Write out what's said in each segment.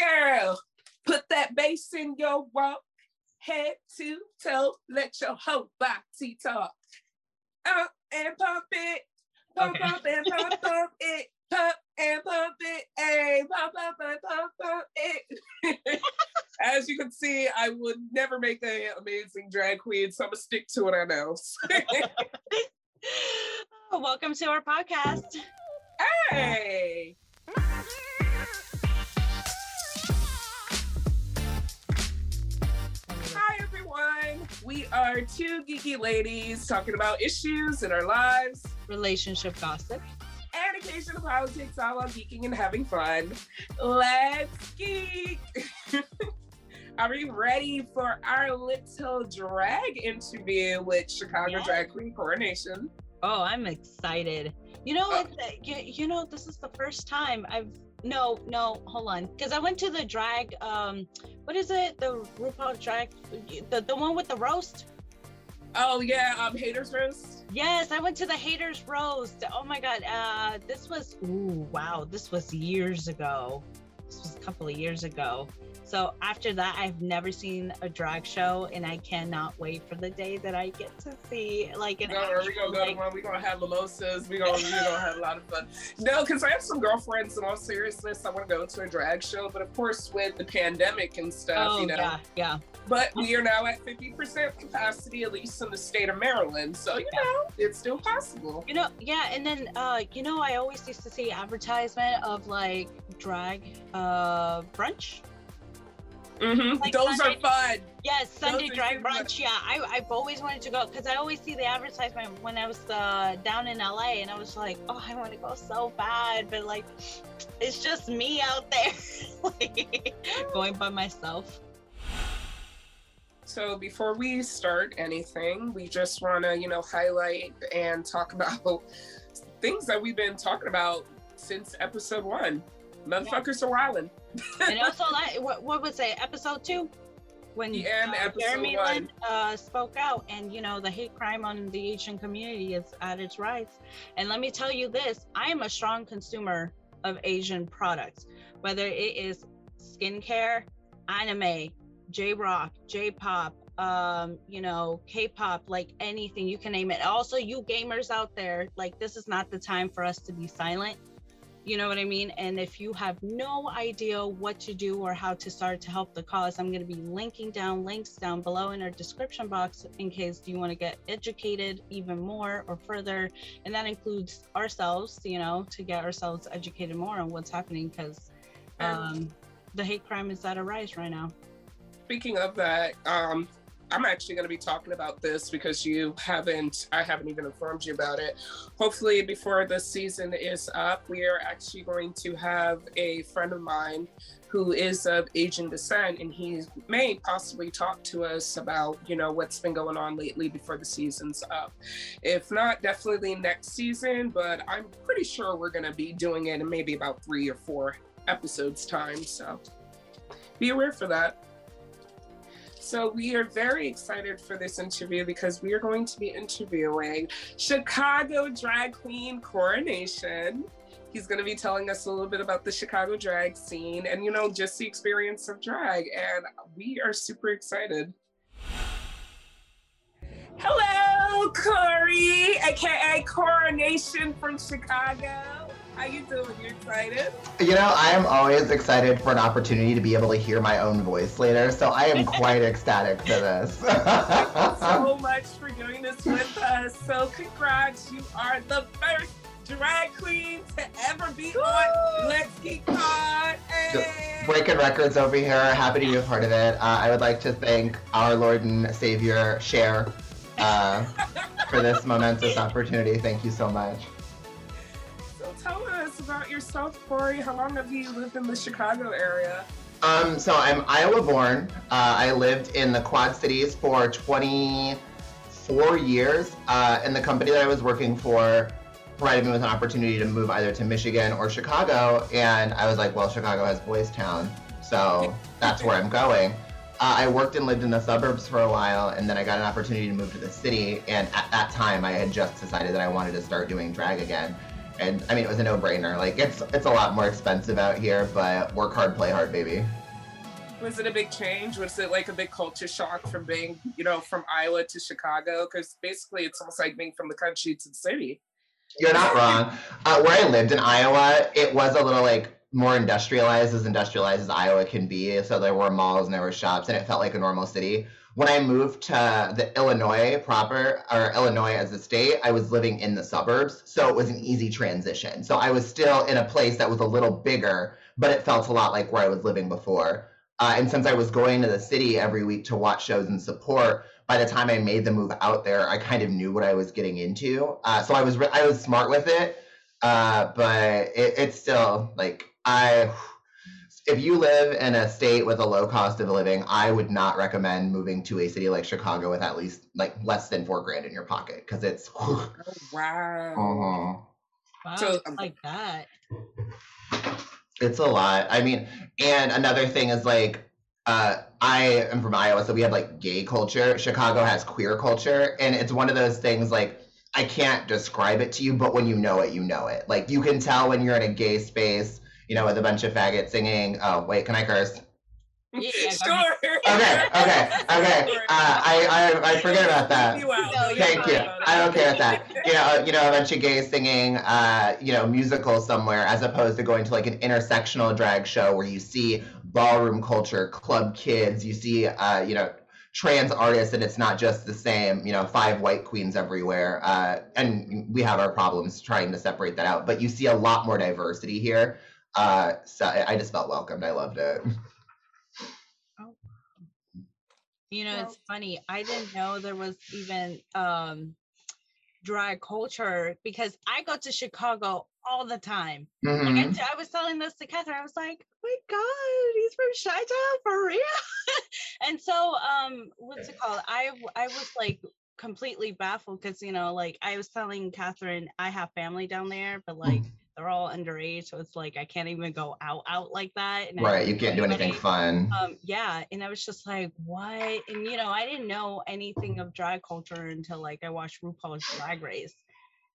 girl, put that bass in your walk, head to toe, let your whole body talk. Up and pump it, pump, okay. Pump and pump, pump it, pump and pump it, hey, pump, pump, pump, pump, pump it. As you can see, I would never make an amazing drag queen, so I'm gonna stick to what I know. Welcome to our podcast. Hey. Hi everyone. We are two geeky ladies talking about issues in our lives, relationship gossip, and occasional politics, all while geeking and having fun. Let's geek. Are we ready for our little drag interview with Chicago drag queen Coronation? Oh, I'm excited. You know, this is the first time hold on. Because I went to the drag, what is it? The RuPaul drag, the one with the roast? Oh yeah, Haters Roast? Yes, I went to the Haters Roast. Oh my God, this was years ago. This was a couple of years ago. So after that, I've never seen a drag show, and I cannot wait for the day that I get to see to one. We're gonna have mimosas. We're gonna have a lot of fun. No, because I have some girlfriends. In all seriousness, I want to go to a drag show, but of course with the pandemic and stuff, yeah. But we are now at 50% capacity, at least in the state of Maryland. So it's still possible. And then I always used to see advertisement of like drag brunch. Mm-hmm. Like those Sunday, are fun. Yes, Sunday drag brunch. Yeah, I've always wanted to go because I always see the advertisement when I was down in LA, and I was like, oh, I want to go so bad, but like, it's just me out there, like, going by myself. So before we start anything, we just want to highlight and talk about things that we've been talking about since episode 1. Motherfuckers are wildin'. And also, what was it? Episode 2, when Jeremy Lin spoke out, and the hate crime on the Asian community is at its rise. And let me tell you this: I am a strong consumer of Asian products, whether it is skincare, anime, J-rock, J-pop, K-pop, like anything, you can name it. Also, you gamers out there, like, this is not the time for us to be silent. You know what I mean? And if you have no idea what to do or how to start to help the cause, I'm going to be linking down links down below in our description box in case you want to get educated even more or further. And that includes ourselves, to get ourselves educated more on what's happening, because the hate crime is at a rise right now. Speaking of that, I'm actually going to be talking about this because I haven't even informed you about it. Hopefully before the season is up, we are actually going to have a friend of mine who is of Asian descent, and he may possibly talk to us about, what's been going on lately before the season's up. If not, definitely next season, but I'm pretty sure we're going to be doing it in maybe about 3 or 4 episodes time. So be aware for that. So we are very excited for this interview because we are going to be interviewing Chicago drag queen Coronation. He's going to be telling us a little bit about the Chicago drag scene and, just the experience of drag. And we are super excited. Hello, Corey, aka Coronation from Chicago. How you doing? You excited? I'm always excited for an opportunity to be able to hear my own voice later, so I am quite ecstatic for this. Thank you so much for doing this with us. So congrats, you are the first drag queen to ever be on Let's Geek Pod. Hey. Breaking records over here. Happy to be a part of it. I would like to thank our Lord and Savior, Cher, for this momentous opportunity. Thank you so much. Tell us about yourself, Corey. How long have you lived in the Chicago area? So I'm Iowa born. I lived in the Quad Cities for 24 years. And the company that I was working for provided me with an opportunity to move either to Michigan or Chicago. And I was like, well, Chicago has Boys Town. So that's where I'm going. I worked and lived in the suburbs for a while. And then I got an opportunity to move to the city. And at that time, I had just decided that I wanted to start doing drag again. And I mean, it was a no-brainer. Like, it's a lot more expensive out here, but work hard, play hard, baby. Was it a big change? Was it like a big culture shock from being, you know, from Iowa to Chicago? Because basically it's almost like being from the country to the city. You're not wrong. Where I lived in Iowa, it was a little like more industrialized as Iowa can be. So there were malls and there were shops and it felt like a normal city. When I moved to the Illinois proper, or Illinois as a state, I was living in the suburbs. So it was an easy transition. So I was still in a place that was a little bigger, but it felt a lot like where I was living before. And since I was going to the city every week to watch shows and support, by the time I made the move out there, I kind of knew what I was getting into. So I was smart with it, but it's still like, if you live in a state with a low cost of living, I would not recommend moving to a city like Chicago with at least like less than $4,000 in your pocket, because it's oh, wow. Wow, so like that. It's a lot. I mean, and another thing is like, I am from Iowa, so we have like gay culture. Chicago has queer culture. And it's one of those things like, I can't describe it to you, but when you know it, you know it. Like you can tell when you're in a gay space, you know, with a bunch of faggots singing. Oh, wait, can I curse? Yeah, sure. Okay. I forget about that. No, thank you. I don't care about that. You know, a bunch of gays singing, you know, musical somewhere, as opposed to going to like an intersectional drag show where you see ballroom culture, club kids, you see, you know, trans artists, and it's not just the same, you know, 5 white queens everywhere. And we have our problems trying to separate that out, but you see a lot more diversity here. So I just felt welcomed. I loved it. You know, it's funny. I didn't know there was even drag culture, because I go to Chicago all the time. Mm-hmm. Like I was telling this to Catherine. I was like, oh my God, he's from Chi-Town for real. And so, what's it called? I was like completely baffled, because, you know, like I was telling Catherine, I have family down there, but like they're all underage, so it's like I can't even go out like that. And right, you can't do anything fun. Yeah, and I was just like, what? And you know, I didn't know anything of drag culture until like I watched RuPaul's Drag Race.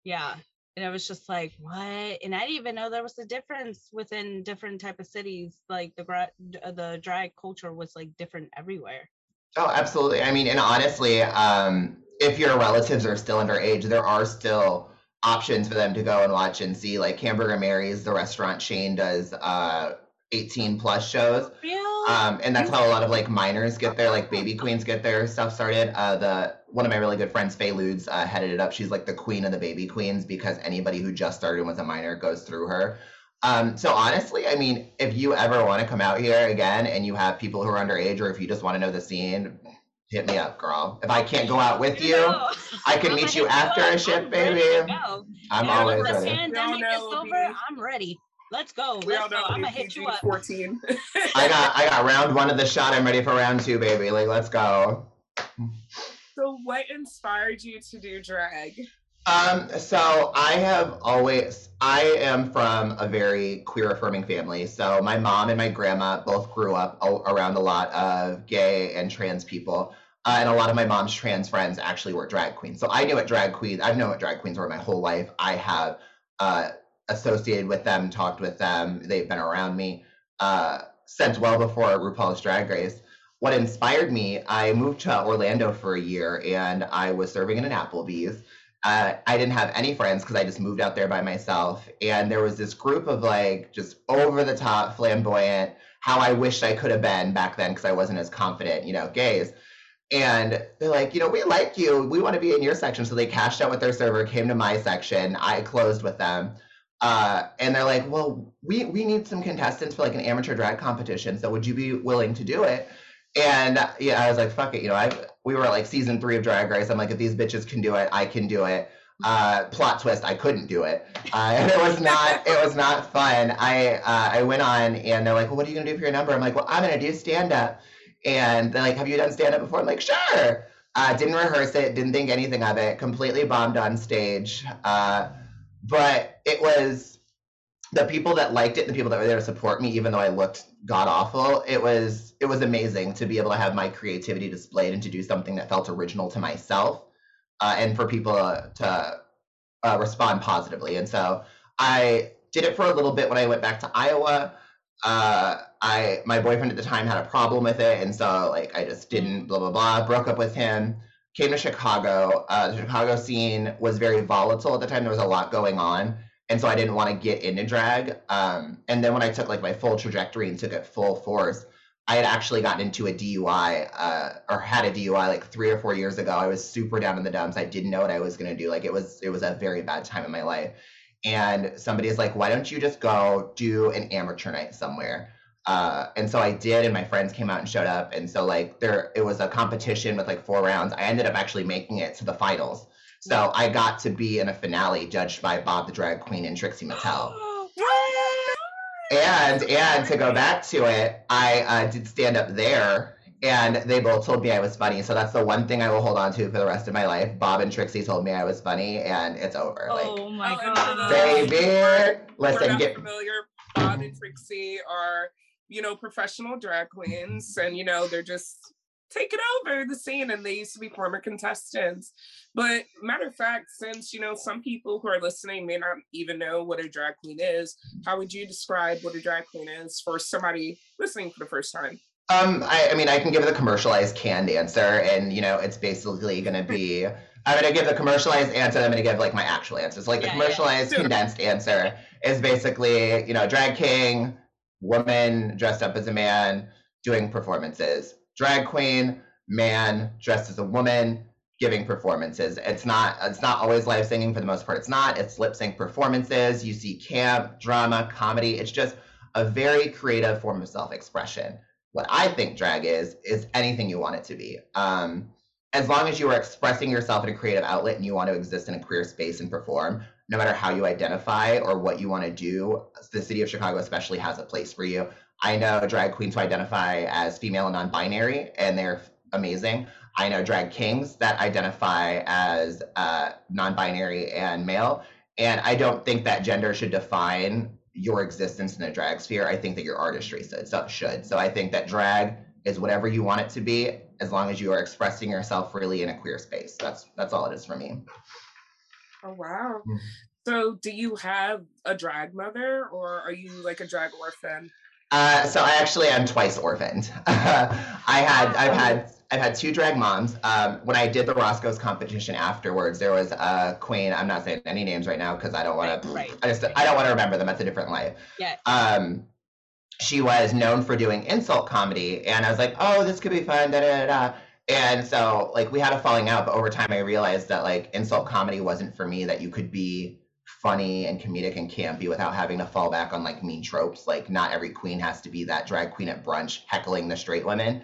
Yeah, and I was just like, what? And I didn't even know there was a difference within different type of cities. Like the drag culture was like different everywhere. Oh, absolutely. I mean, and honestly, if your relatives are still underage, there are still options for them to go and watch and see. Like Hamburger Mary's, the restaurant chain, does 18+ shows. Really? And that's how a lot of like minors get there, like baby queens get their stuff started. The one of my really good friends, Faye Ludes, headed it up. She's like the queen of the baby queens, because anybody who just started with a minor goes through her. So honestly, I mean, if you ever want to come out here again and you have people who are underage, or if you just want to know the scene, hit me up, girl. If I can't go out with you, I can meet you after a shift, baby. I'm always ready. When the pandemic is over, I'm ready. Let's go. Let's go. I'm gonna hit you up. 14. I got round 1 of the shot. I'm ready for round 2, baby. Like, let's go. So, what inspired you to do drag? So I am from a very queer affirming family. So my mom and my grandma both grew up around a lot of gay and trans people. And a lot of my mom's trans friends actually were drag queens. So I've known what drag queens were my whole life. I have, associated with them, talked with them. They've been around me, since well before RuPaul's Drag Race. What inspired me, I moved to Orlando for a year and I was serving in an Applebee's. I didn't have any friends because I just moved out there by myself. And there was this group of like just over the top, flamboyant, how I wished I could have been back then because I wasn't as confident, you know, gays. And they're like, you know, we like you. We want to be in your section. So they cashed out with their server, came to my section. I closed with them. And they're like, well, we need some contestants for like an amateur drag competition. So would you be willing to do it? And yeah, I was like, fuck it. You know, we were at like season 3 of Drag Race. I'm like, if these bitches can do it, I can do it. Plot twist, I couldn't do it. And it was not fun. I went on and they're like, well, what are you gonna do for your number? I'm like, well, I'm gonna do stand-up. And they're like, have you done stand-up before? I'm like, sure. Didn't rehearse it, didn't think anything of it, completely bombed on stage. But it was the people that liked it, the people that were there to support me, even though I looked god awful, it was amazing to be able to have my creativity displayed and to do something that felt original to myself, and for people to respond positively. And so I did it for a little bit when I went back to Iowa. My boyfriend at the time had a problem with it, and so like I just didn't, blah blah blah, broke up with him, came to Chicago. The Chicago scene was very volatile at the time. There was a lot going on, and so I didn't want to get into drag. And then when I took like my full trajectory and took it full force, I had actually gotten into a DUI, or had a DUI like 3 or 4 years ago. I was super down in the dumps. I didn't know what I was gonna do. Like it was a very bad time in my life. And somebody's like, why don't you just go do an amateur night somewhere? And so I did, and my friends came out and showed up. And so like it was a competition with like 4 rounds. I ended up actually making it to the finals. So I got to be in a finale judged by Bob the Drag Queen and Trixie Mattel. And to go back to it, I did stand up there, and they both told me I was funny. So that's the one thing I will hold on to for the rest of my life. Bob and Trixie told me I was funny, and it's over. Oh my God. Baby, listen, get familiar. Bob and Trixie are, professional drag queens, and they're just taking over the scene, and they used to be former contestants. But matter of fact, since, some people who are listening may not even know what a drag queen is, how would you describe what a drag queen is for somebody listening for the first time? I can give the commercialized canned answer, and, it's basically going to be, I'm going to give the commercialized answer, I'm going to give, my actual answer. So, the commercialized condensed answer is basically, drag king, woman dressed up as a man, doing performances. Drag queen, man dressed as a woman, giving performances. It's not always live singing for the most part. It's lip sync performances. You see camp, drama, comedy. It's just a very creative form of self-expression. What I think drag is anything you want it to be. As long as you are expressing yourself in a creative outlet and you want to exist in a queer space and perform, no matter how you identify or what you want to do, the city of Chicago especially has a place for you. I know drag queens who identify as female and non-binary, and they're amazing. I know drag kings that identify as non-binary and male. And I don't think that gender should define your existence in the drag sphere. I think that your artistry should. So I think that drag is whatever you want it to be, as long as you are expressing yourself freely in a queer space. That's all it is for me. Oh, wow. Mm-hmm. So do you have a drag mother, or are you a drag orphan? So I actually am twice orphaned. I've had 2 drag moms. When I did the Roscoe's competition afterwards, there was a queen. I'm not saying any names right now because I don't want right, to. I just I don't want to remember them. That's a different life. Yeah. She was known for doing insult comedy, and I was like, oh, this could be fun. Da da da. And so we had a falling out, but over time I realized that insult comedy wasn't for me. That you could be funny and comedic and campy without having to fall back on mean tropes. Not every queen has to be that drag queen at brunch heckling the straight women.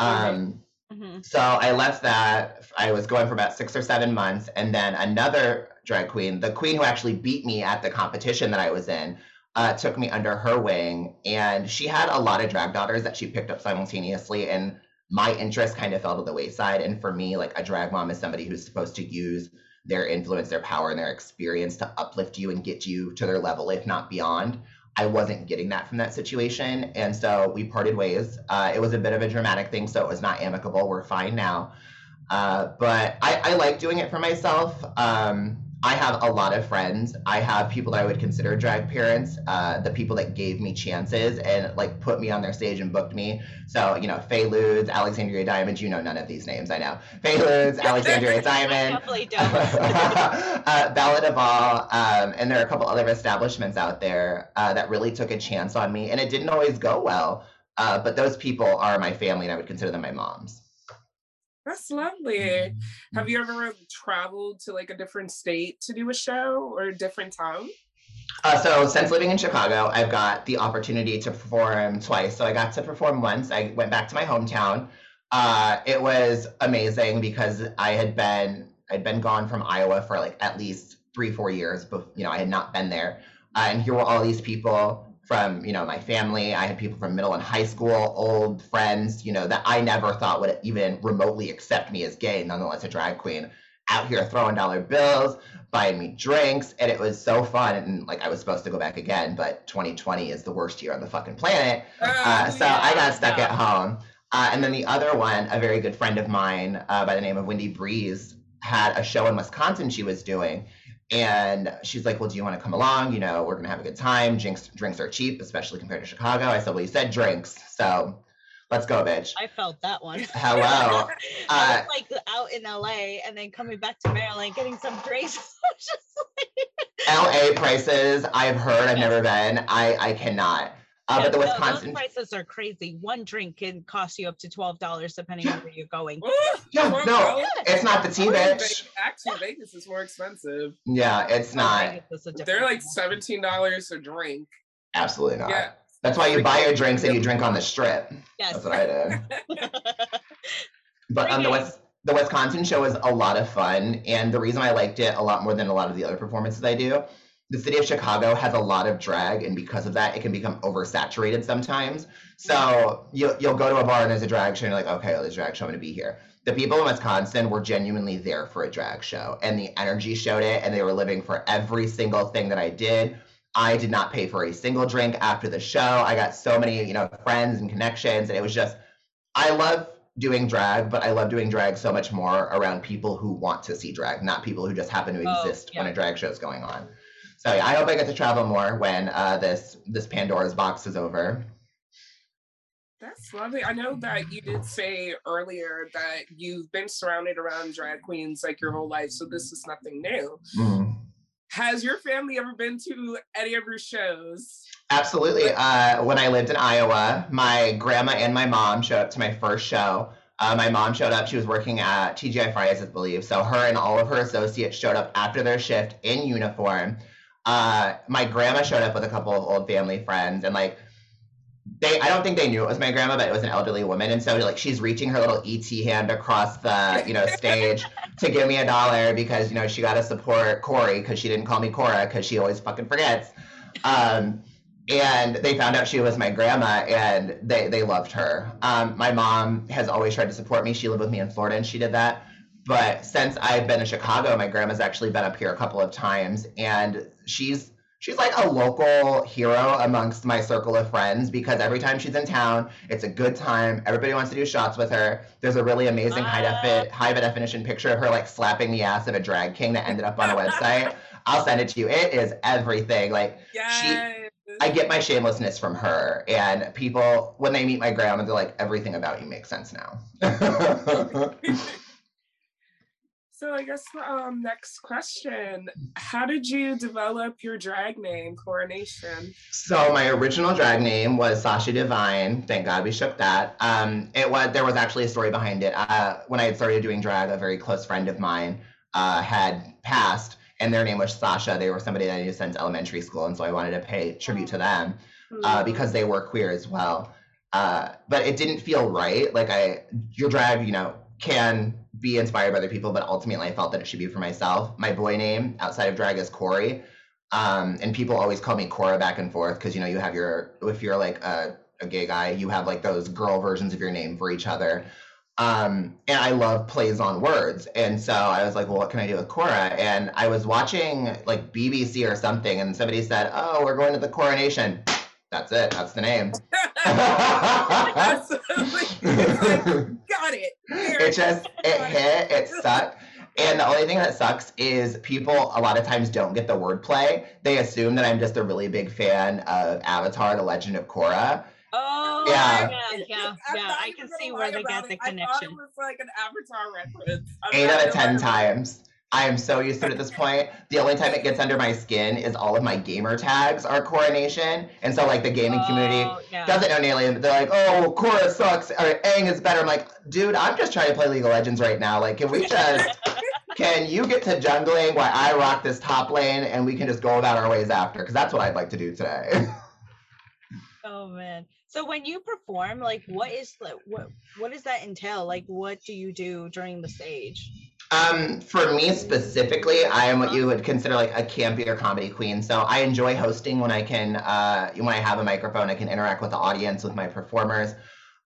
Mm-hmm. So I left that. I was going for about 6 or 7 months, and then another drag queen, the queen who actually beat me at the competition that I was in, took me under her wing, and she had a lot of drag daughters that she picked up simultaneously, and my interest kind of fell to the wayside. And for me, a drag mom is somebody who's supposed to use their influence, their power, and their experience to uplift you and get you to their level, if not beyond. I wasn't getting that from that situation, and so we parted ways. It was a bit of a dramatic thing, so it was not amicable. We're fine now. But I like doing it for myself. I have a lot of friends. I have people that I would consider drag parents, the people that gave me chances and put me on their stage and booked me. So, Faye Ludes, Alexandria Diamond, none of these names, I know. Faye Ludes, Alexandria Diamond, Ballad of All, and there are a couple other establishments out there that really took a chance on me, and it didn't always go well, but those people are my family, and I would consider them my moms. That's lovely. Have you ever traveled to a different state to do a show or a different town? So since living in Chicago, I've got the opportunity to perform twice. So I got to perform once. I went back to my hometown. It was amazing because I'd been gone from Iowa for at least 3-4 years. But, I had not been there. And here were all these people from, my family. I had people from middle and high school, old friends, that I never thought would even remotely accept me as gay, nonetheless a drag queen, out here throwing dollar bills, buying me drinks. And it was so fun. And I was supposed to go back again, but 2020 is the worst year on the fucking planet. I got stuck at home. And then the other one, a very good friend of mine by the name of Wendy Breeze, had a show in Wisconsin she was doing. And she's like, well, do you want to come along? You know, we're going to have a good time. Drinks are cheap, especially compared to Chicago. I said, well, you said drinks, so let's go, bitch. I felt that one. Hello. I was like out in LA and then coming back to Maryland, getting some drinks. LA prices, I've heard, I've never been. I cannot. But the Wisconsin prices are crazy. One drink can cost you up to $12, depending on where you're going. It's not the tea, bitch. Actually, Vegas is more expensive. Yeah, it's not. They're like $17 a drink. Absolutely not. Yeah. That's why you buy your drinks and you drink on the strip. Yes. That's what I did. But the Wisconsin show was a lot of fun, and the reason I liked it a lot more than a lot of the other performances I do. The city of Chicago has a lot of drag, and because of that, it can become oversaturated sometimes. So you'll go to a bar and there's a drag show, and you're like, okay, there's a drag show, I'm gonna be here. The people in Wisconsin were genuinely there for a drag show, and the energy showed it, and they were living for every single thing that I did. I did not pay for a single drink after the show. I got so many, friends and connections, and it was just, I love doing drag, but I love doing drag so much more around people who want to see drag, not people who just happen to exist when a drag show is going on. So yeah, I hope I get to travel more when this Pandora's box is over. That's lovely. I know that you did say earlier that you've been surrounded around drag queens like your whole life, so this is nothing new. Mm-hmm. Has your family ever been to any of your shows? Absolutely. When I lived in Iowa, my grandma and my mom showed up to my first show. My mom showed up. She was working at TGI Fridays, I believe. So her and all of her associates showed up after their shift in uniform. My grandma showed up with a couple of old family friends, and I don't think they knew it was my grandma, but it was an elderly woman. And so she's reaching her little ET hand across the, stage to give me $1 because, she got to support Corey because she didn't call me Cora because she always fucking forgets. And they found out she was my grandma, and they loved her. My mom has always tried to support me. She lived with me in Florida and she did that. But since I've been in Chicago, my grandma's actually been up here a couple of times, and she's like a local hero amongst my circle of friends because every time she's in town, it's a good time. Everybody wants to do shots with her. There's a really amazing high definition picture of her slapping the ass of a drag king that ended up on a website. I'll send it to you. It is everything. I get my shamelessness from her, and people when they meet my grandma, they're like, everything about you makes sense now. So I guess next question, how did you develop your drag name, Coronation? So my original drag name was Sasha Divine. Thank God we shook that. There was actually a story behind it. When I had started doing drag, a very close friend of mine had passed, and their name was Sasha. They were somebody that I knew since elementary school, and so I wanted to pay tribute to them because they were queer as well. But it didn't feel right. Your drag, can be inspired by other people, but ultimately I felt that it should be for myself. My boy name outside of drag is Corey, and people always call me Cora back and forth because you have if you're a gay guy, you have those girl versions of your name for each other, and I love plays on words, and so I was like, well, what can I do with Cora? And I was watching BBC or something, and somebody said, oh, we're going to the Coronation. That's it. That's the name. Got it. It just, it hit, it sucked. And the only thing that sucks is people a lot of times don't get the wordplay. They assume that I'm just a really big fan of Avatar, The Legend of Korra. Oh, yeah. I can see where they got the connection. I thought it was an Avatar reference. 8 out of 10 times. I am so used to it at this point. The only time it gets under my skin is all of my gamer tags are Coronation. And so the gaming community doesn't know Alien, but they're like, oh, Korra sucks, or Aang is better. I'm like, dude, I'm just trying to play League of Legends right now. Can you get to jungling while I rock this top lane, and we can just go about our ways after? Because that's what I'd like to do today. Oh, man. So when you perform, what does that entail? What do you do during the stage? For me specifically, I am what you would consider a campier comedy queen. So I enjoy hosting when I can, when I have a microphone, I can interact with the audience, with my performers.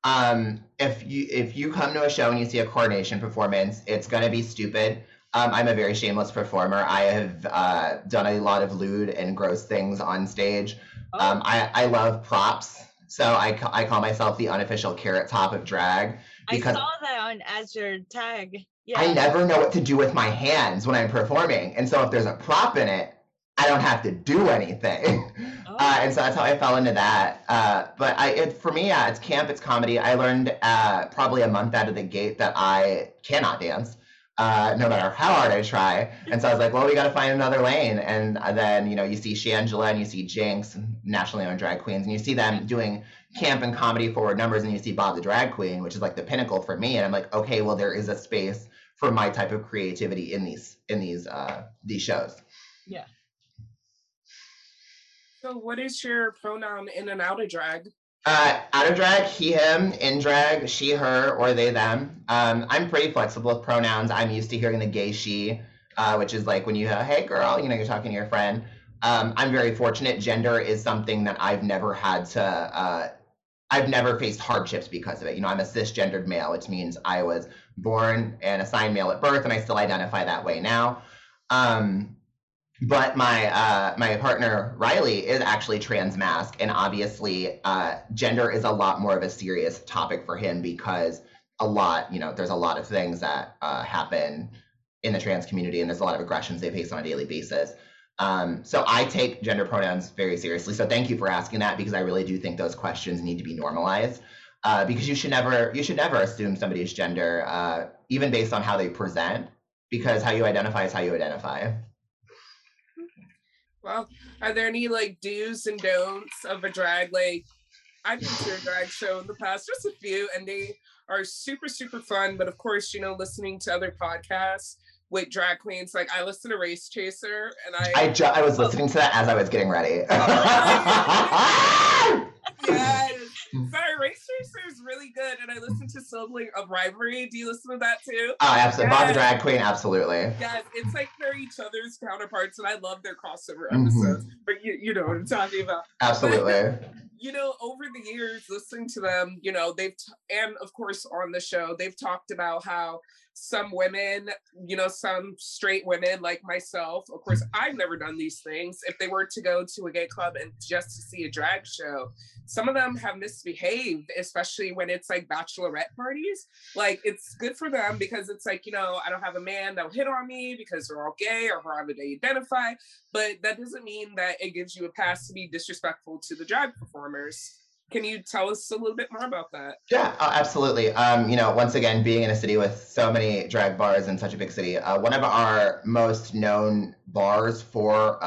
If you come to a show and you see a Coronation performance, it's going to be stupid. I'm a very shameless performer. I have done a lot of lewd and gross things on stage. I love props. So I call myself the unofficial Carrot Top of drag. Because I saw that on as your tag. Yeah. I never know what to do with my hands when I'm performing. And so if there's a prop in it, I don't have to do anything. Oh. And so that's how I fell into that. But for me, it's camp, it's comedy. I learned probably a month out of the gate that I cannot dance, no matter how hard I try. And so I was like, well, we got to find another lane. And then, you see Shangela and you see Jinx, nationally owned drag queens, and you see them doing camp and comedy forward numbers, and you see Bob the Drag Queen, which is like the pinnacle for me. And I'm like, okay, well, there is a space for my type of creativity in these shows. Yeah. So what is your pronoun in and out of drag? Out of drag, he, him. In drag, she, her, or they, them. I'm pretty flexible with pronouns. I'm used to hearing the gay she, which is like when you have, hey girl, you're talking to your friend. I'm very fortunate. Gender is something that I've never had to, I've never faced hardships because of it. I'm a cisgendered male, which means I was born and assigned male at birth, and I still identify that way now. But my partner, Riley, is actually trans mask, and obviously gender is a lot more of a serious topic for him because there's a lot of things that happen in the trans community, and there's a lot of aggressions they face on a daily basis. So I take gender pronouns very seriously. So thank you for asking that, because I really do think those questions need to be normalized, because you should never assume somebody's gender, even based on how they present, because how you identify is how you identify. Well, are there any do's and don'ts of a drag? I've been to a drag show in the past, just a few, and they are super, super fun. But of course, listening to other podcasts with drag queens, I listen to Race Chaser, and I was listening to that as I was getting ready. Yes. Sorry, Race Chaser is really good, and I listen to Sibling of Rivalry. Do you listen to that too? Oh, absolutely. Yes. Bob the Drag Queen, absolutely. Yes, it's they're each other's counterparts, and I love their crossover episodes. But you know what I'm talking about. Absolutely. But, over the years, listening to them, and of course on the show, they've talked about how some women, some straight women like myself, of course, I've never done these things. If they were to go to a gay club and just to see a drag show, some of them have misbehaved, especially when it's bachelorette parties. It's good for them because it's I don't have a man that'll hit on me because they're all gay or however they identify. But that doesn't mean that it gives you a pass to be disrespectful to the drag performers. Can you tell us a little bit more about that? Yeah, absolutely. Once again, being in a city with so many drag bars in such a big city, one of our most known bars for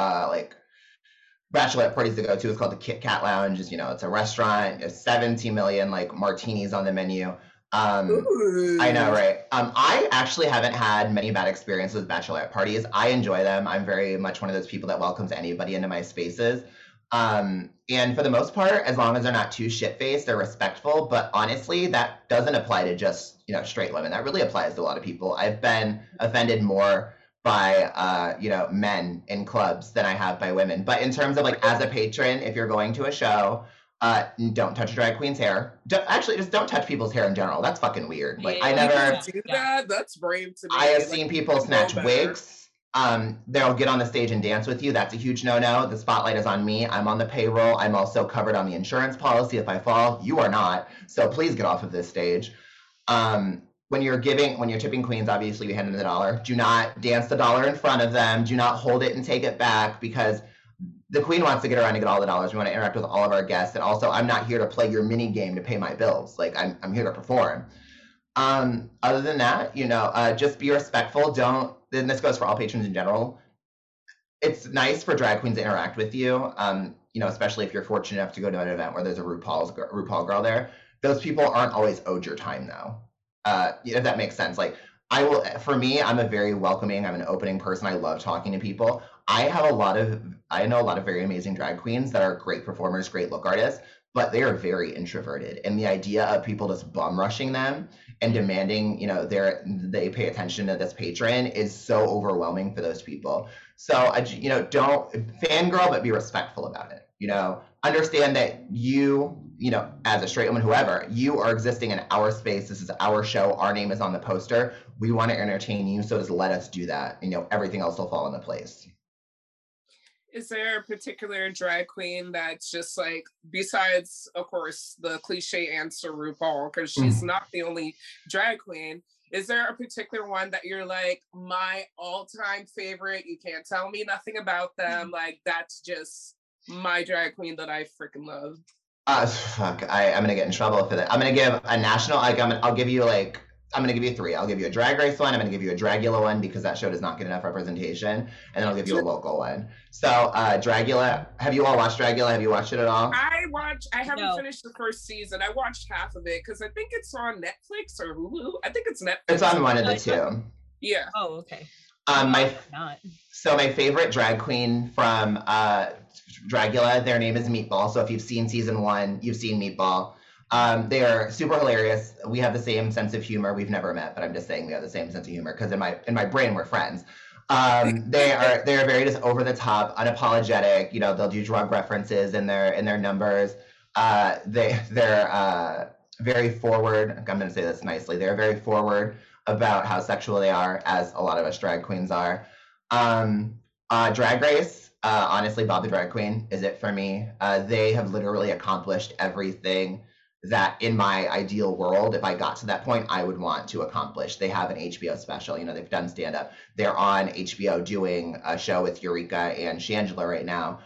bachelorette parties to go to is called the Kit Kat Lounge. It's a restaurant. It's 17 million martinis on the menu. Ooh. I know, right? I actually haven't had many bad experiences with bachelorette parties. I enjoy them. I'm very much one of those people that welcomes anybody into my spaces. And for the most part, as long as they're not too shit-faced, they're respectful. But honestly, that doesn't apply to just, straight women. That really applies to a lot of people. I've been offended more by, men in clubs than I have by women. But in terms of, as a patron, if you're going to a show, don't touch drag queen's hair. Actually, just don't touch people's hair in general. That's fucking weird. I never do that. That's brave to me. I have seen people snatch wigs. They'll get on the stage and dance with you. That's a huge no-no. The spotlight is on me. I'm on the payroll. I'm also covered on the insurance policy. If I fall, you are not. So please get off of this stage. When you're tipping queens, obviously we hand them the dollar. Do not dance the dollar in front of them. Do not hold it and take it back, because the queen wants to get around and get all the dollars. We want to interact with all of our guests. And also, I'm not here to play your mini game to pay my bills. I'm here to perform. Other than that, just be respectful. And this goes for all patrons in general. It's nice for drag queens to interact with you, especially if you're fortunate enough to go to an event where there's a RuPaul girl there. Those people aren't always owed your time, though. If that makes sense. I'm a very welcoming, I'm an opening person. I love talking to people. I know a lot of very amazing drag queens that are great performers, great look artists, but they are very introverted. And the idea of people just bum rushing them and demanding, they pay attention to this patron is so overwhelming for those people. So, don't fangirl, but be respectful about it. Understand that you, as a straight woman, whoever, you are existing in our space. This is our show. Our name is on the poster. We want to entertain you. So just let us do that. Everything else will fall into place. Is there a particular drag queen that's just like, besides, of course, the cliche answer RuPaul, because she's not the only drag queen, is there a particular one that you're like, my all-time favorite, you can't tell me nothing about them, like, that's just my drag queen that I freaking love? I'm gonna get in trouble for that. I'm gonna give a national, like, I'm gonna give you three. I'll give you a Drag Race one, I'm gonna give you a Dragula one because that show does not get enough representation, and then I'll give you a local one. So Dragula, have you all watched Dragula? Have you watched it at all? I haven't finished the first season. I watched half of it because I think it's on Netflix or Hulu. I think it's Netflix. It's on one of the two. Yeah. Oh, okay. My favorite drag queen from Dragula, their name is Meatball. So if you've seen season one, you've seen Meatball. They are super hilarious. We have the same sense of humor. We've never met, but I'm just saying we have the same sense of humor because in my brain we're friends. They are very just over the top, unapologetic. You know, they'll do drug references in their numbers. They're very forward. I'm gonna say this nicely. They're very forward about how sexual they are, as a lot of us drag queens are. Drag Race. Honestly, Bob the Drag Queen is it for me. They have literally accomplished everything that in my ideal world, if I got to that point, I would want to accomplish. They have an HBO special. You know, they've done stand-up. They're on HBO doing a show with Eureka and Shangela right now.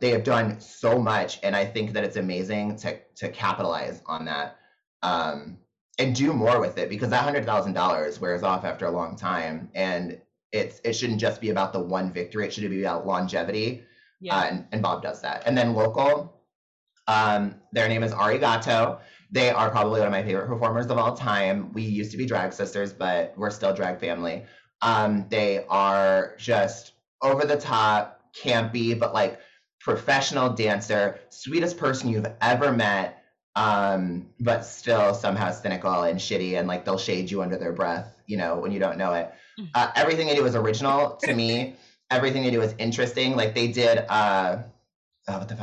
They have done so much, and I think that it's amazing to capitalize on that and do more with it, because that $100,000 wears off after a long time, and it shouldn't just be about the one victory. It should be about longevity. Yeah. And Bob does that. And then local, their name is Ari Gato. They are probably one of my favorite performers of all time. We used to be drag sisters, but we're still drag family. They are just over the top, campy, but like professional dancer, sweetest person you've ever met. But still somehow cynical and shitty, and like they'll shade you under their breath, you know, when you don't know it. Everything they do is original to me. Everything they do is interesting. Like they did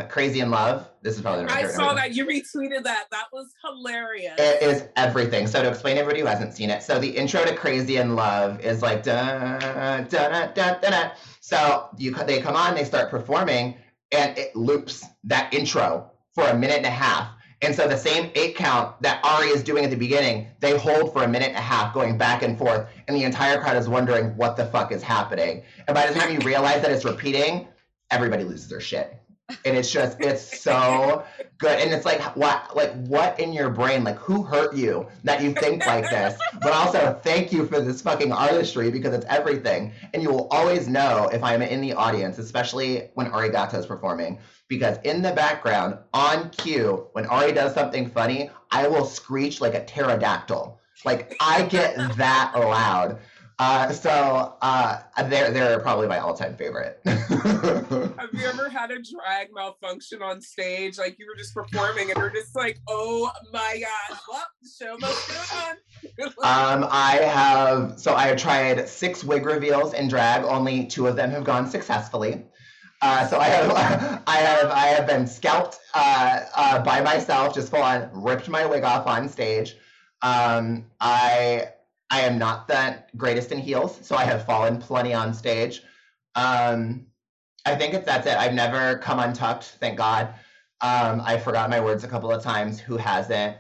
Crazy in Love. This is probably I saw that you retweeted that. That was hilarious. It is everything. So to explain to everybody who hasn't seen it, so the intro to Crazy in Love is like da da da da da. So they come on, they start performing, and it loops that intro for a minute and a half. And so the same 8 count that Ari is doing at the beginning, they hold for a minute and a half going back and forth, and the entire crowd is wondering what the fuck is happening. And by the time you realize that it's repeating, everybody loses their shit. And it's just, it's so good. And it's like, what in your brain, like who hurt you that you think like this? But also thank you for this fucking artistry, because it's everything. And you will always know if I'm in the audience, especially when Ari Gato is performing, because in the background on cue, when Ari does something funny, I will screech like a pterodactyl. Like I get that loud. So they're probably my all-time favorite. Have you ever had a drag malfunction on stage? Like you were just performing and you're just like, oh my God, what? The show must go on. I have tried 6 wig reveals in drag. Only 2 of them have gone successfully. So I have been scalped by myself, just full on, ripped my wig off on stage. I am not the greatest in heels, so I have fallen plenty on stage. I think that's it. I've never come untucked, thank God. I forgot my words a couple of times. Who hasn't?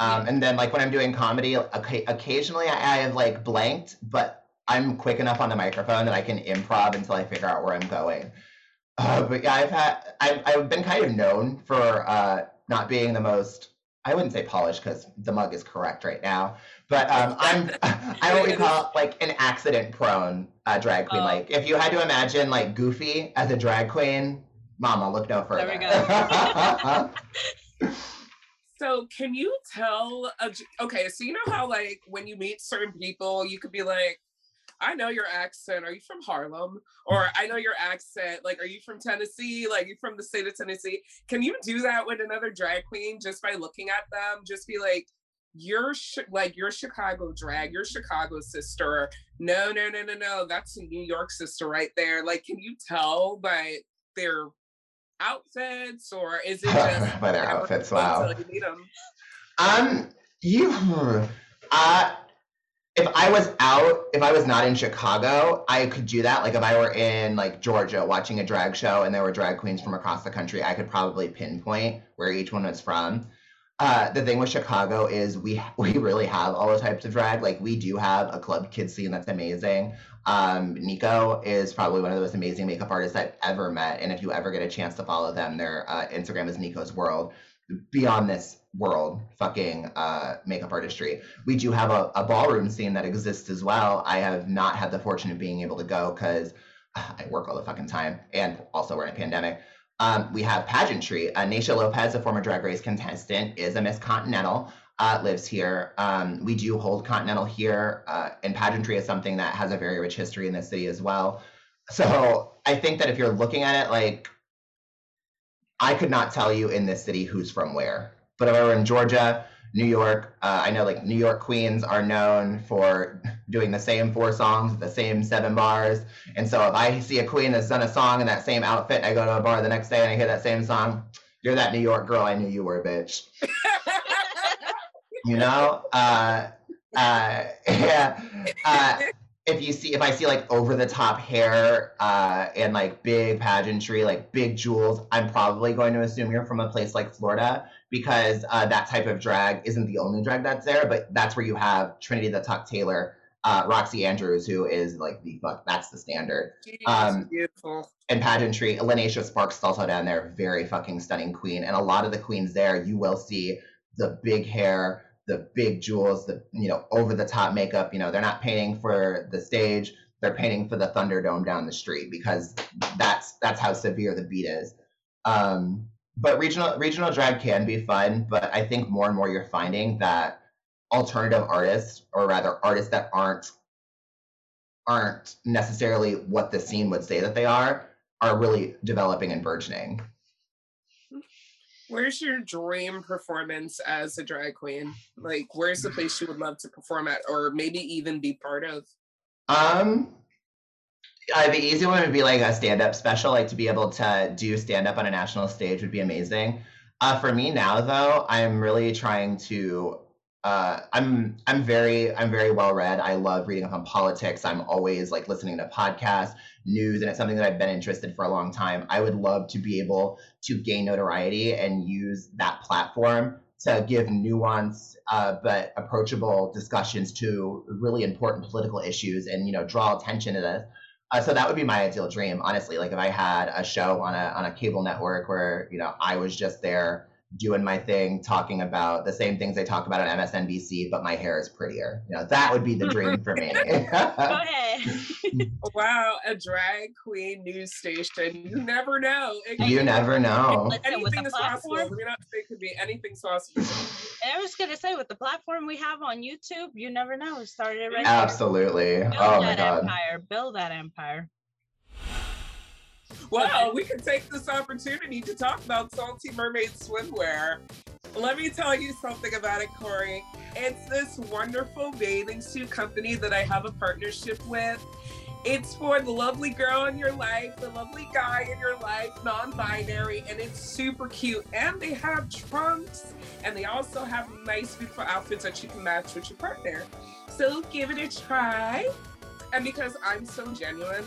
And then like when I'm doing comedy, occasionally I have like blanked, but I'm quick enough on the microphone that I can improv until I figure out where I'm going. But yeah, I've been kind of known for not being the most, I wouldn't say polished because the mug is correct right now, but I'm what we call like an accident-prone drag queen. Oh. Like if you had to imagine like Goofy as a drag queen, Mama, look no further. There we go. So can you tell? Okay, so you know how like when you meet certain people, you could be like, I know your accent. Are you from Harlem? Or I know your accent. Like, are you from Tennessee? Like, you from the state of Tennessee? Can you do that with another drag queen just by looking at them? Just be like, you're Chicago drag. You're Chicago sister. No. That's a New York sister right there. Like, can you tell by their outfits, or is it just by their outfits? Wow. You meet them? You. If I was out, if I was not in Chicago, I could do that. Like if I were in like Georgia watching a drag show and there were drag queens from across the country, I could probably pinpoint where each one was from. The thing with Chicago is we really have all the types of drag. Like we do have a club kids scene that's amazing. Nico is probably one of the most amazing makeup artists I've ever met. And if you ever get a chance to follow them, their Instagram is Nico's World. Beyond this world fucking makeup artistry. We do have a ballroom scene that exists as well. I have not had the fortune of being able to go because I work all the fucking time and also we're in a pandemic. We have pageantry. Anisha Lopez, a former Drag Race contestant, is a Miss Continental, lives here. We do hold Continental here, and pageantry is something that has a very rich history in this city as well. So I think that if you're looking at it, like, I could not tell you in this city who's from where. But if I were in Georgia, New York, I know like New York queens are known for doing the same 4 songs, the same 7 bars. And so if I see a queen that's done a song in that same outfit, and I go to a bar the next day and I hear that same song, you're that New York girl, I knew you were a bitch. You know? Yeah. If I see like over the top hair and like big pageantry, like big jewels, I'm probably going to assume you're from a place like Florida because that type of drag isn't the only drag that's there, but that's where you have Trinity the Tuck Taylor, Roxy Andrews, who is like the fuck, that's the standard. Beautiful. And pageantry, Alenecia Sparks is also down there, very fucking stunning queen. And a lot of the queens there, you will see the big hair, the big jewels, the, you know, over the top makeup. You know, they're not painting for the stage, they're painting for the Thunderdome down the street because that's how severe the beat is. But regional drag can be fun, but I think more and more you're finding that alternative artists, or rather artists that aren't necessarily what the scene would say that they are really developing and burgeoning. Where's your dream performance as a drag queen? Like, where's the place you would love to perform at, or maybe even be part of? The easy one would be like a stand-up special. Like to be able to do stand-up on a national stage would be amazing. For me now, though, I'm really trying to. I'm very well read. I love reading up on politics. I'm always like listening to podcasts, news, and it's something that I've been interested in for a long time. I would love to be able to gain notoriety and use that platform to give nuanced but approachable discussions to really important political issues and, you know, draw attention to this. So that would be my ideal dream, honestly. Like if I had a show on a cable network where, you know, I was just there doing my thing, talking about the same things they talk about on MSNBC, but my hair is prettier. You know, that would be the dream for me. Okay. Wow, a drag queen news station. You never know. You never know. Anything is possible. We don't think it could be anything possible. I was gonna say, with the platform we have on YouTube, you never know. We started right. Absolutely. There. Oh my God. Empire. Build that empire. Well, we can take this opportunity to talk about Salty Mermaid Swimwear. Let me tell you something about it, Corey. It's this wonderful bathing suit company that I have a partnership with. It's for the lovely girl in your life, the lovely guy in your life, non-binary, and it's super cute. And they have trunks, and they also have nice, beautiful outfits that you can match with your partner. So give it a try. And because I'm so genuine,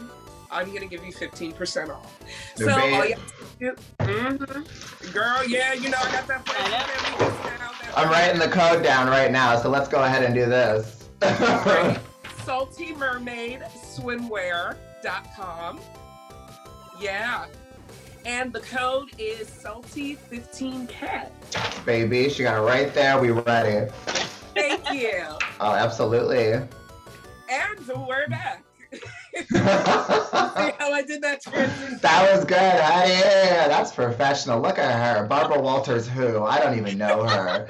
I'm going to give you 15% off. So, all you have to do, girl, yeah, you know, I got that plan. I'm writing the code down right now, so let's go ahead and do this. Right. SaltyMermaidSwimwear.com. Yeah. And the code is Salty15Cat. Baby, she got it right there. We ready. Thank you. Oh, absolutely. And we're back. See how I did that transition? That was good. Yeah, that's professional. Look at her. Barbara Walters who? I don't even know her.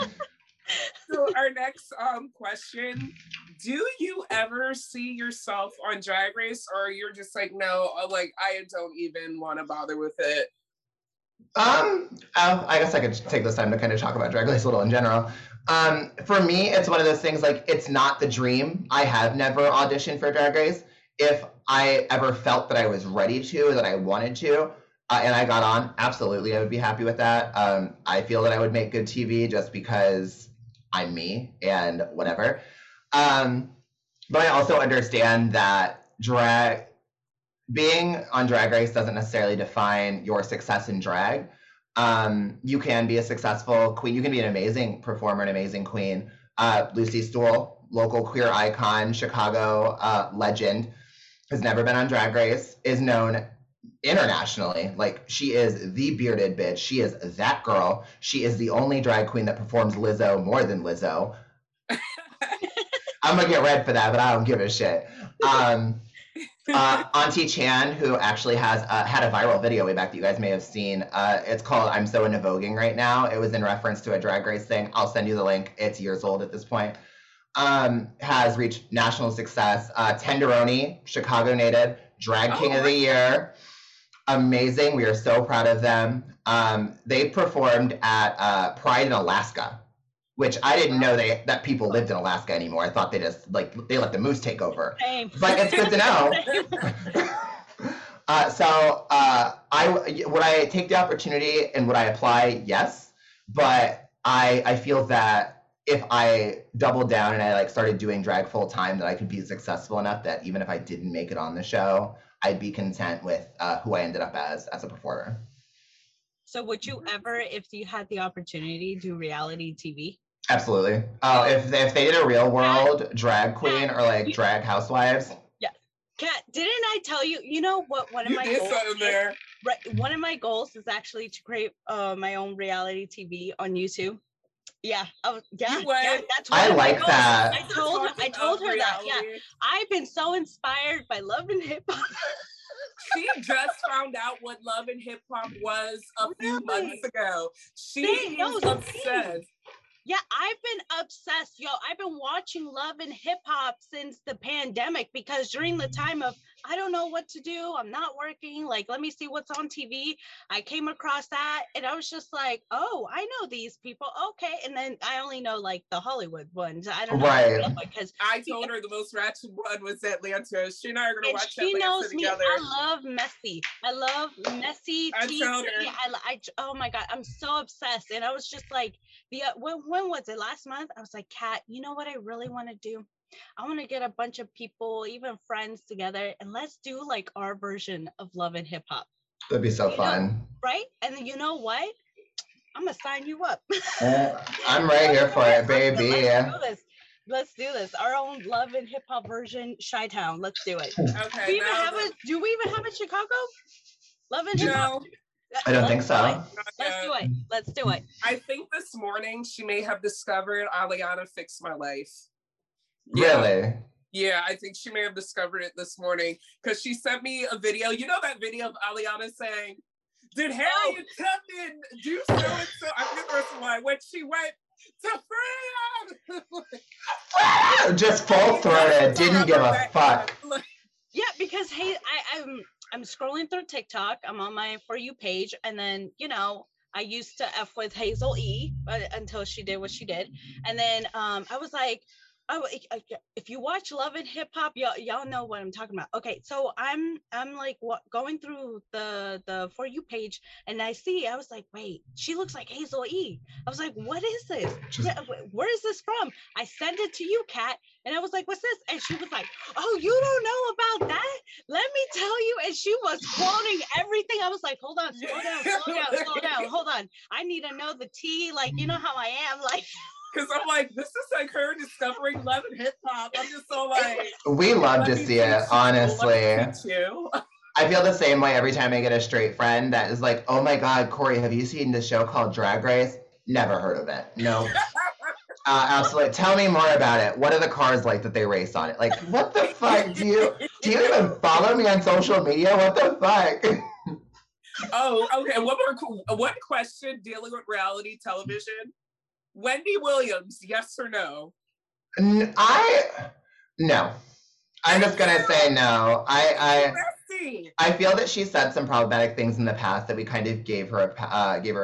So our next question, do you ever see yourself on Drag Race, or you're just like, no, like I don't even want to bother with it? I guess I could take this time to kind of talk about Drag Race a little in general. For me, it's one of those things, like, it's not the dream. I have never auditioned for Drag Race. If I ever felt that I was ready to, that I wanted to, and I got on, absolutely, I would be happy with that. I feel that I would make good TV just because I'm me and whatever. But I also understand that drag, being on Drag Race doesn't necessarily define your success in drag. You can be a successful queen. You can be an amazing performer, an amazing queen. Lucy Stuhl, local queer icon, Chicago legend, has never been on Drag Race, is known internationally. Like, she is the bearded bitch. She is that girl. She is the only drag queen that performs Lizzo more than Lizzo. I'm gonna get red for that, but I don't give a shit. Auntie Chan, who actually has had a viral video way back that you guys may have seen. It's called "I'm So Into Voguing Right Now." It was in reference to a Drag Race thing. I'll send you the link. It's years old at this point. Has reached national success. Tenderoni, Chicago native, drag king of the year. Amazing. We are so proud of them. They performed at Pride in Alaska, which I didn't know that people lived in Alaska anymore. I thought they just, like, they let the moose take over. Same. But it's good to know. Would I take the opportunity and would I apply? Yes. But I feel that if I doubled down and I started doing drag full time, that I could be successful enough that even if I didn't make it on the show, I'd be content with who I ended up as a performer. So would you ever, if you had the opportunity, do reality TV? Absolutely. If they did a Real World, Drag Queen, or Drag Housewives. Yeah. Kat, didn't I tell you, you know what one of my goals is actually to create my own reality TV on YouTube. Yeah. That's I like that. I told her that. Yeah. I've been so inspired by Love and Hip Hop. She just found out what Love and Hip Hop was a few months ago. She's obsessed. Yeah, I've been obsessed, yo. I've been watching Love and Hip Hop since the pandemic, because during the time of, I don't know what to do, I'm not working, let me see what's on TV. I came across that and I was just like, oh, I know these people, okay. And then I only know the Hollywood ones. I don't know. Right. Because I told her the most ratchet one was Atlanta. She and I are gonna watch Atlanta knows together. Me. I love messy. Oh my God, I'm so obsessed. And I was just like, when was it, last month? I was like, Kat, you know what I really want to do? I want to get a bunch of people, even friends, together, and let's do our version of Love and Hip Hop. That'd be so fun. Know, right? And you know what? I'm going to sign you up. I'm right here for it, baby. Let's do this. Our own Love and Hip Hop version, Chi-Town. Let's do it. Okay. Do we even have a Chicago? Love and Hip Hop? I don't think so. Let's do it. I think this morning she may have discovered Alenecia's Fix My Life. Really? Yeah, I think she may have discovered it this morning, because she sent me a video. You know that video of Alenecia's saying, "Did Harriet Tubman do so and so?" I think the first one when she went to freedom. Just full threaded. Didn't give a fuck. Yeah, because I'm scrolling through TikTok. I'm on my For You page. And then, I used to F with Hazel E until she did what she did. And then I was like, oh, if you watch Love and Hip Hop, y'all know what I'm talking about. Okay, so I'm going through the For You page, and I was like, wait, she looks like Hazel E. I was like, what is this? Where is this from? I sent it to you, Kat, and I was like, what's this? And she was like, oh, you don't know about that? Let me tell you. And she was quoting everything. I was like, hold on, slow down, hold on. I need to know the tea, you know how I am, Because I'm like, this is her discovering Love and Hip Hop. I'm just so we love to see it, honestly. I feel the same way every time I get a straight friend that is like, oh my God, Corey, have you seen this show called Drag Race? Never heard of it. No. Absolutely. Tell me more about it. What are the cars that they race on it? What the fuck? Do you even follow me on social media? What the fuck? Oh, okay. One question dealing with reality television. Wendy Williams, yes or no? No. I'm just gonna say no. I feel that she said some problematic things in the past that we kind of gave her a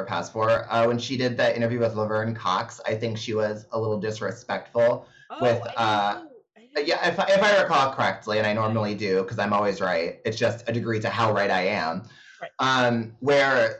pass for. When she did that interview with Laverne Cox, I think she was a little disrespectful with. Yeah, if I recall correctly, and I normally do because I'm always right. It's just a degree to how right I am. Right. Where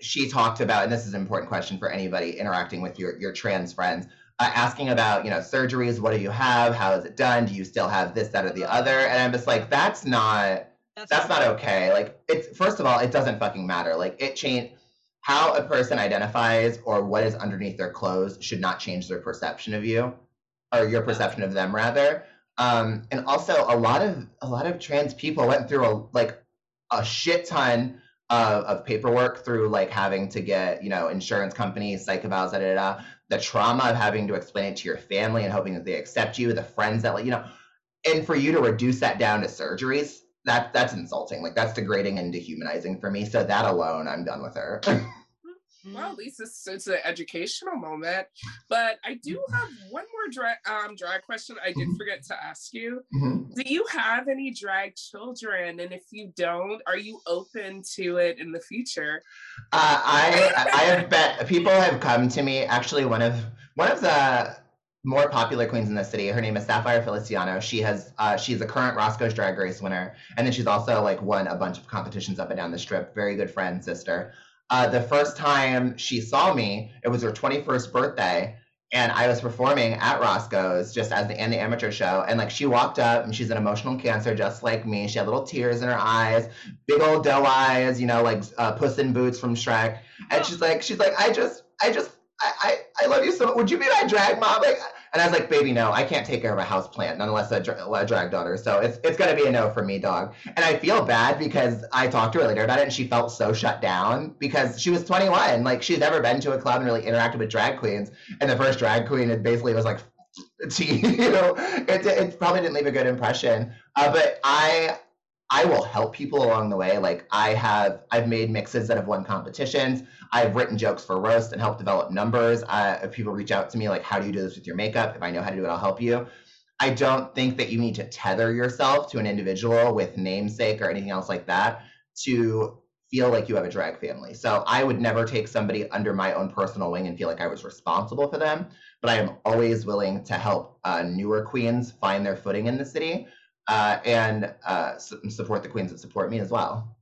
she talked about, and this is an important question for anybody interacting with your trans friends, asking about, you know, surgeries, what do you have, how is it done, do you still have this, that, or the other? And I'm just like, that's not okay. Like, it's, first of all, it doesn't fucking matter. Like, it changed how a person identifies or what is underneath their clothes should not change their perception of you, or your perception of them, rather. And also, a lot of trans people went through a shit ton of paperwork through, like, having to get, you know, insurance companies, psych evals, the trauma of having to explain it to your family and hoping that they accept you, the friends that, like, you know, and for you to reduce that down to surgeries, that's insulting. Like, that's degrading and dehumanizing for me. So that alone, I'm done with her. Well, at least it's an educational moment. But I do have one more drag question I did forget to ask you. Mm-hmm. Do you have any drag children? And if you don't, are you open to it in the future? I have bet people have come to me. Actually, one of the more popular queens in the city, her name is Sapphire Feliciano. She has she's a current Roscoe's Drag Race winner, and then she's also, like, won a bunch of competitions up and down the Strip. Very good friend, sister. The first time she saw me, it was her 21st birthday, and I was performing at Roscoe's just as the amateur show. And, like, she walked up, and she's an emotional cancer just like me. She had little tears in her eyes, big old doe eyes, you know, like Puss in Boots from Shrek. And she's like, I love you so much. Would you be my drag mom? Like, and I was like, baby, no, I can't take care of a houseplant unless a drag daughter. So it's going to be a no for me, dog. And I feel bad because I talked to her later about it, and she felt so shut down because she was 21. Like, she's never been to a club and really interacted with drag queens. And the first drag queen, it basically was like, you know, it probably didn't leave a good impression. But I will help people along the way. Like, I've made mixes that have won competitions. I've written jokes for roast and helped develop numbers. If people reach out to me, like, how do you do this with your makeup? If I know how to do it, I'll help you. I don't think that you need to tether yourself to an individual with namesake or anything else like that to feel like you have a drag family. So I would never take somebody under my own personal wing and feel like I was responsible for them, but I am always willing to help newer queens find their footing in the city. And support the queens that support me as well.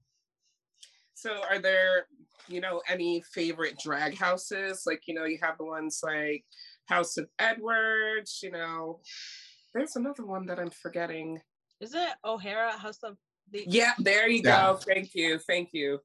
So are there, you know, any favorite drag houses? Like, you know, you have the ones like House of Edwards, you know, there's another one that I'm forgetting. Is it O'Hara House of the... Yeah, there you go. Thank you. Thank you.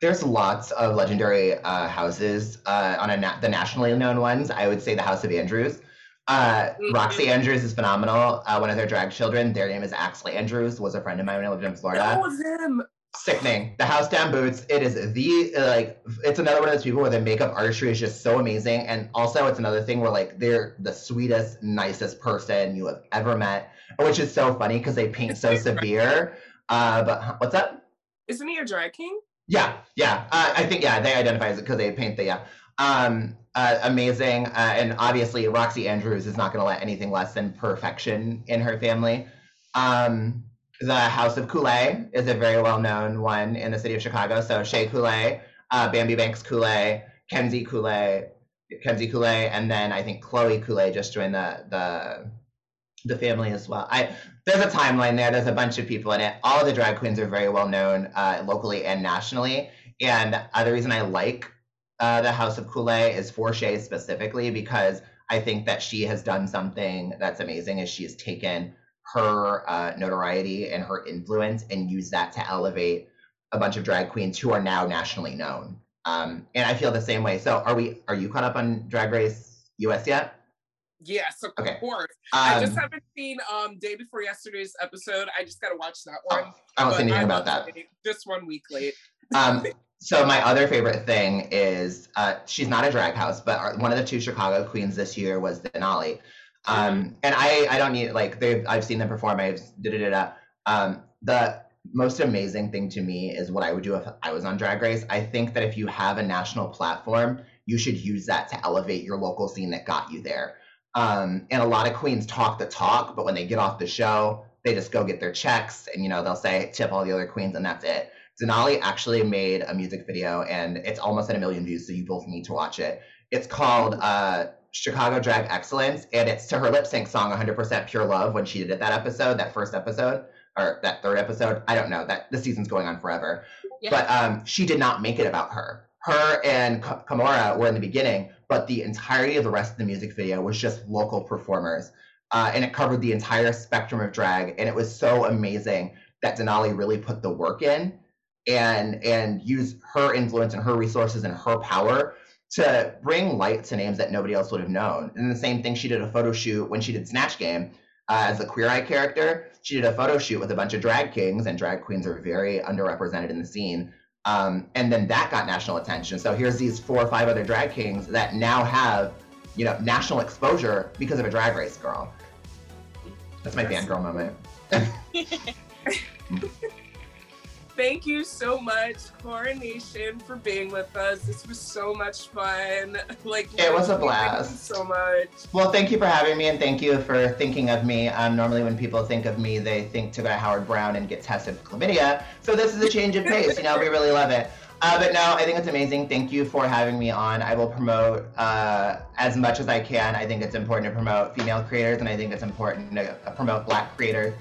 There's lots of legendary houses on the nationally known ones. I would say the House of Andrews. Roxy Andrews is phenomenal. One of their drag children, their name is Axley Andrews, was a friend of mine when I lived in Florida. That was him. Sickening. The House Down Boots, it is the, like, it's another one of those people where the makeup artistry is just so amazing. And also, it's another thing where, like, they're the sweetest, nicest person you have ever met, which is so funny because they paint so severe. But what's up? Isn't he a drag king? Yeah. I think, yeah, they identify as it because they paint the, yeah. Amazing. And obviously Roxy Andrews is not going to let anything less than perfection in her family. The House of Kool-Aid is a very well-known one in the city of Chicago. So Shea Kool-Aid, Bambi Banks Kool-Aid, Kenzie Kool-Aid, and then I think Chloe Kool-Aid just joined the family as well. There's a timeline there. There's a bunch of people in it. All of the drag queens are very well-known locally and nationally. And the reason I like the House of Kool-Aid is for Shay specifically because I think that she has done something that's amazing is she has taken her notoriety and her influence and used that to elevate a bunch of drag queens who are now nationally known. And I feel the same way. So are you caught up on Drag Race US yet? Yes, of course. I just haven't seen day before yesterday's episode. I just got to watch that one. I don't see anything about that. Just 1 week late. So my other favorite thing is, she's not a drag house, but one of the two Chicago queens this year was Denali. And I don't need, like, I've seen them perform, I've da-da-da-da. The most amazing thing to me is what I would do if I was on Drag Race. I think that if you have a national platform, you should use that to elevate your local scene that got you there. And a lot of queens talk the talk, but when they get off the show, they just go get their checks and, you know, they'll say, tip all the other queens and that's it. Denali actually made a music video, and it's almost at 1 million views, so you both need to watch it. It's called Chicago Drag Excellence, and it's to her lip sync song, 100% Pure Love, when she did it that third episode. I don't know. That this season's going on forever. Yeah. But she did not make it about her. Her and Kimora were in the beginning, but the entirety of the rest of the music video was just local performers. And it covered the entire spectrum of drag. And it was so amazing that Denali really put the work in and used her influence and her resources and her power to bring light to names that nobody else would have known. And the same thing, she did a photo shoot when she did Snatch Game as a Queer Eye character. She did a photo shoot with a bunch of drag kings, and drag queens are very underrepresented in the scene. And then that got national attention. So here's these 4 or 5 other drag kings that now have, you know, national exposure because of a Drag Race girl. That's my fangirl moment. Thank you so much, Coronation, for being with us. This was so much fun. Like, it was a blast. Thank you so much. Well, thank you for having me, and thank you for thinking of me. Normally when people think of me, they think to go to Howard Brown and get tested for chlamydia. So this is a change of pace. You know, we really love it. But no, I think it's amazing. Thank you for having me on. I will promote as much as I can. I think it's important to promote female creators, and I think it's important to promote Black creators.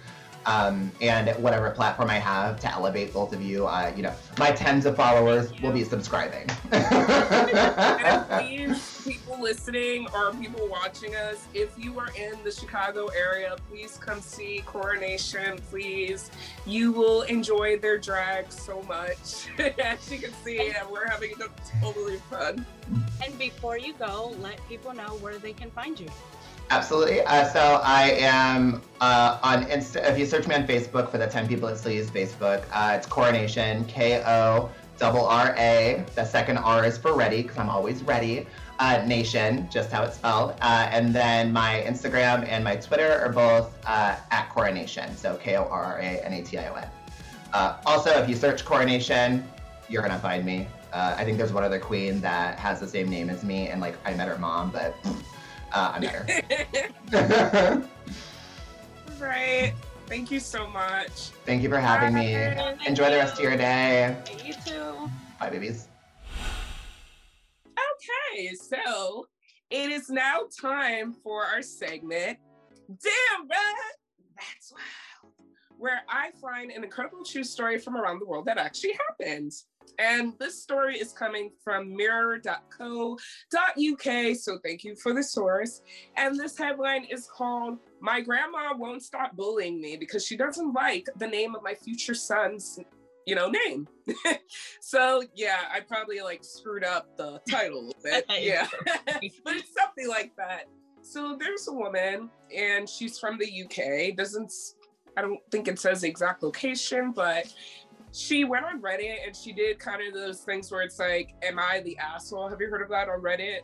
And whatever platform I have to elevate both of you, you know, my tens of followers will be subscribing. And please, people listening or people watching us, if you are in the Chicago area, please come see Coronation, please. You will enjoy their drag so much. As you can see, we're having totally fun. And before you go, let people know where they can find you. Absolutely. So I am on Insta. If you search me on Facebook for the 10 people that still use Facebook, it's Coronation, K-O-R-R-A. The second R is for ready, because I'm always ready. Nation, just how it's spelled. And then my Instagram and my Twitter are both at Coronation. So K-O-R-R-A-N-A-T-I-O-N. Also, if you search Coronation, you're going to find me. I think there's one other queen that has the same name as me, and like I met her mom, but... I'm here. All right. Thank you so much. Thank you for having me. Enjoy the rest of your day. You too. Bye, babies. Okay, so it is now time for our segment, Damn Right, That's Wild, where I find an incredible true story from around the world that actually happened. And this story is coming from mirror.co.uk, so thank you for the source. And this headline is called, My Grandma Won't Stop Bullying Me Because She Doesn't Like the Name of My Future Son's, you know, Name. So yeah, I probably like screwed up the title a bit, yeah. But it's something like that. So there's a woman, and she's from the UK. I don't think it says the exact location, but she went on Reddit and she did kind of those things where it's like, am I the asshole? Have you heard of that on Reddit?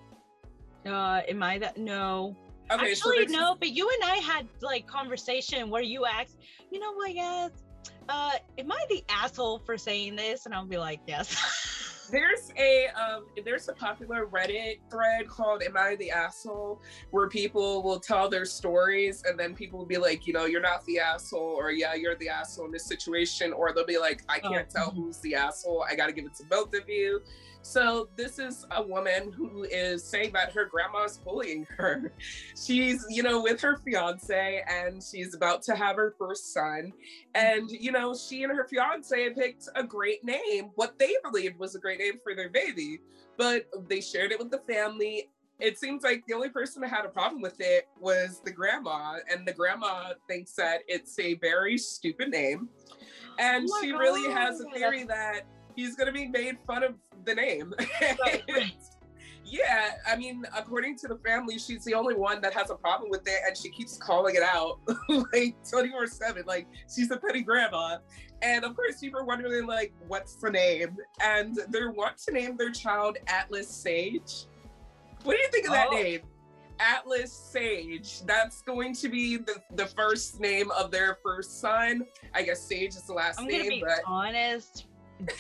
Am I that? No. Okay, actually, so no, but you and I had like conversation where you asked, you know what, yes, am I the asshole for saying this? And I'll be like, yes. There's a popular Reddit thread called Am I the Asshole? Where people will tell their stories and then people will be like, you know, you're not the asshole, or yeah, you're the asshole in this situation, or they'll be like, I can't tell who's the asshole. I gotta give it to both of you. So this is a woman who is saying that her grandma's bullying her. She's, you know, with her fiance, and she's about to have her first son. And, you know, she and her fiance picked a great name, what they believed was a great name for their baby, but they shared it with the family. It seems like the only person that had a problem with it was the grandma, and the grandma thinks that it's a very stupid name. And she really has a theory that he's going to be made fun of the name. Yeah, I mean, according to the family, she's the only one that has a problem with it, and she keeps calling it out like 24/7, like she's a petty grandma. And of course, people are wondering like, what's the name? And they want to name their child Atlas Sage. What do you think of that name? Atlas Sage. That's going to be the first name of their first son. I guess Sage is the last name. I'm gonna be honest.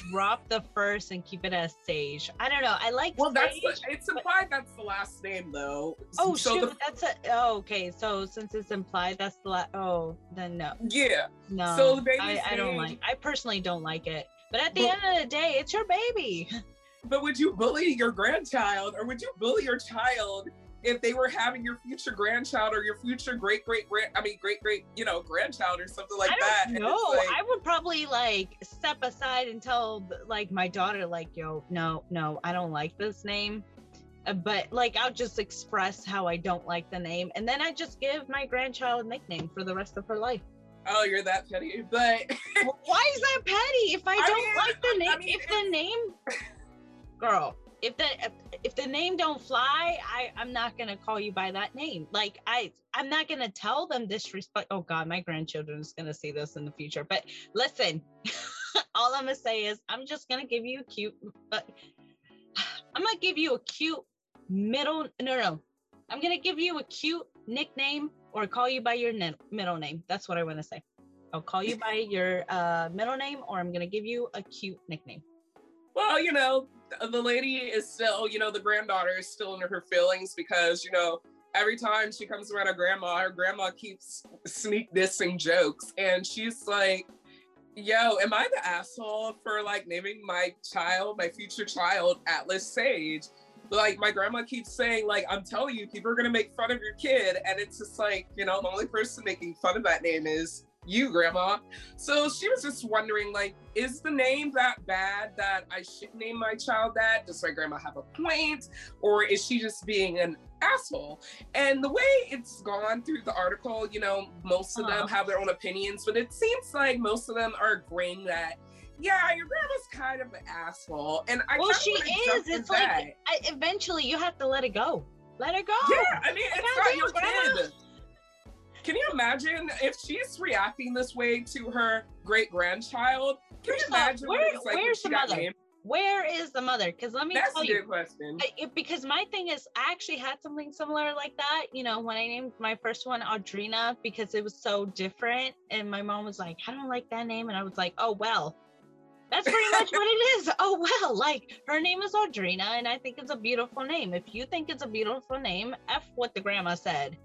Drop the first and keep it as Sage. I don't know. I like Sage. It's implied that's the last name, though. Oh, so shoot. Okay. So since it's implied, that's the last. Oh, then no. Yeah. No. So I don't like. I personally don't like it. But at the end of the day, it's your baby. But would you bully your grandchild, or would you bully your child if they were having your future grandchild or your future great-great-grandchild or something like that? No, like, I would probably like step aside and tell like my daughter, like, yo, no, I don't like this name. But like, I'll just express how I don't like the name. And then I just give my grandchild a nickname for the rest of her life. Oh, you're that petty, but... Why is that petty? If the name don't fly, I'm not going to call you by that name. Like, I'm not going to tell them disrespect. Oh God, my grandchildren is going to see this in the future. But listen, all I'm going to say is I'm just going to give you a cute... I'm going to give you a cute middle... No. I'm going to give you a cute nickname or call you by your middle name. That's what I want to say. I'll call you by your middle name, or I'm going to give you a cute nickname. Well, you know, the lady is still, you know, the granddaughter is still under her feelings because, you know, every time she comes around her grandma keeps sneak dissing jokes. And she's like, yo, am I the asshole for like naming my future child Atlas Sage? Like, my grandma keeps saying, like, I'm telling you, people are going to make fun of your kid. And it's just like, you know, the only person making fun of that name is you, grandma. So she was just wondering, like, is the name that bad that I should name my child that? Does my grandma have a point? Or is she just being an asshole? And the way it's gone through the article, you know, most of them have their own opinions, but it seems like most of them are agreeing that, yeah, your grandma's kind of an asshole. And I well, she is. It's that. Like, eventually you have to let it go. Let it go. Yeah, I mean, it's not your kid. Can you imagine if she's reacting this way to her great-grandchild? Can you imagine what it's like when she got named? Where is the mother? Because let me tell you. That's a good question. Because my thing is, I actually had something similar like that, you know, when I named my first one Audrina, because it was so different. And my mom was like, I don't like that name. And I was like, oh, well. That's pretty much what it is. Oh, well, like, her name is Audrina, and I think it's a beautiful name. If you think it's a beautiful name, F what the grandma said.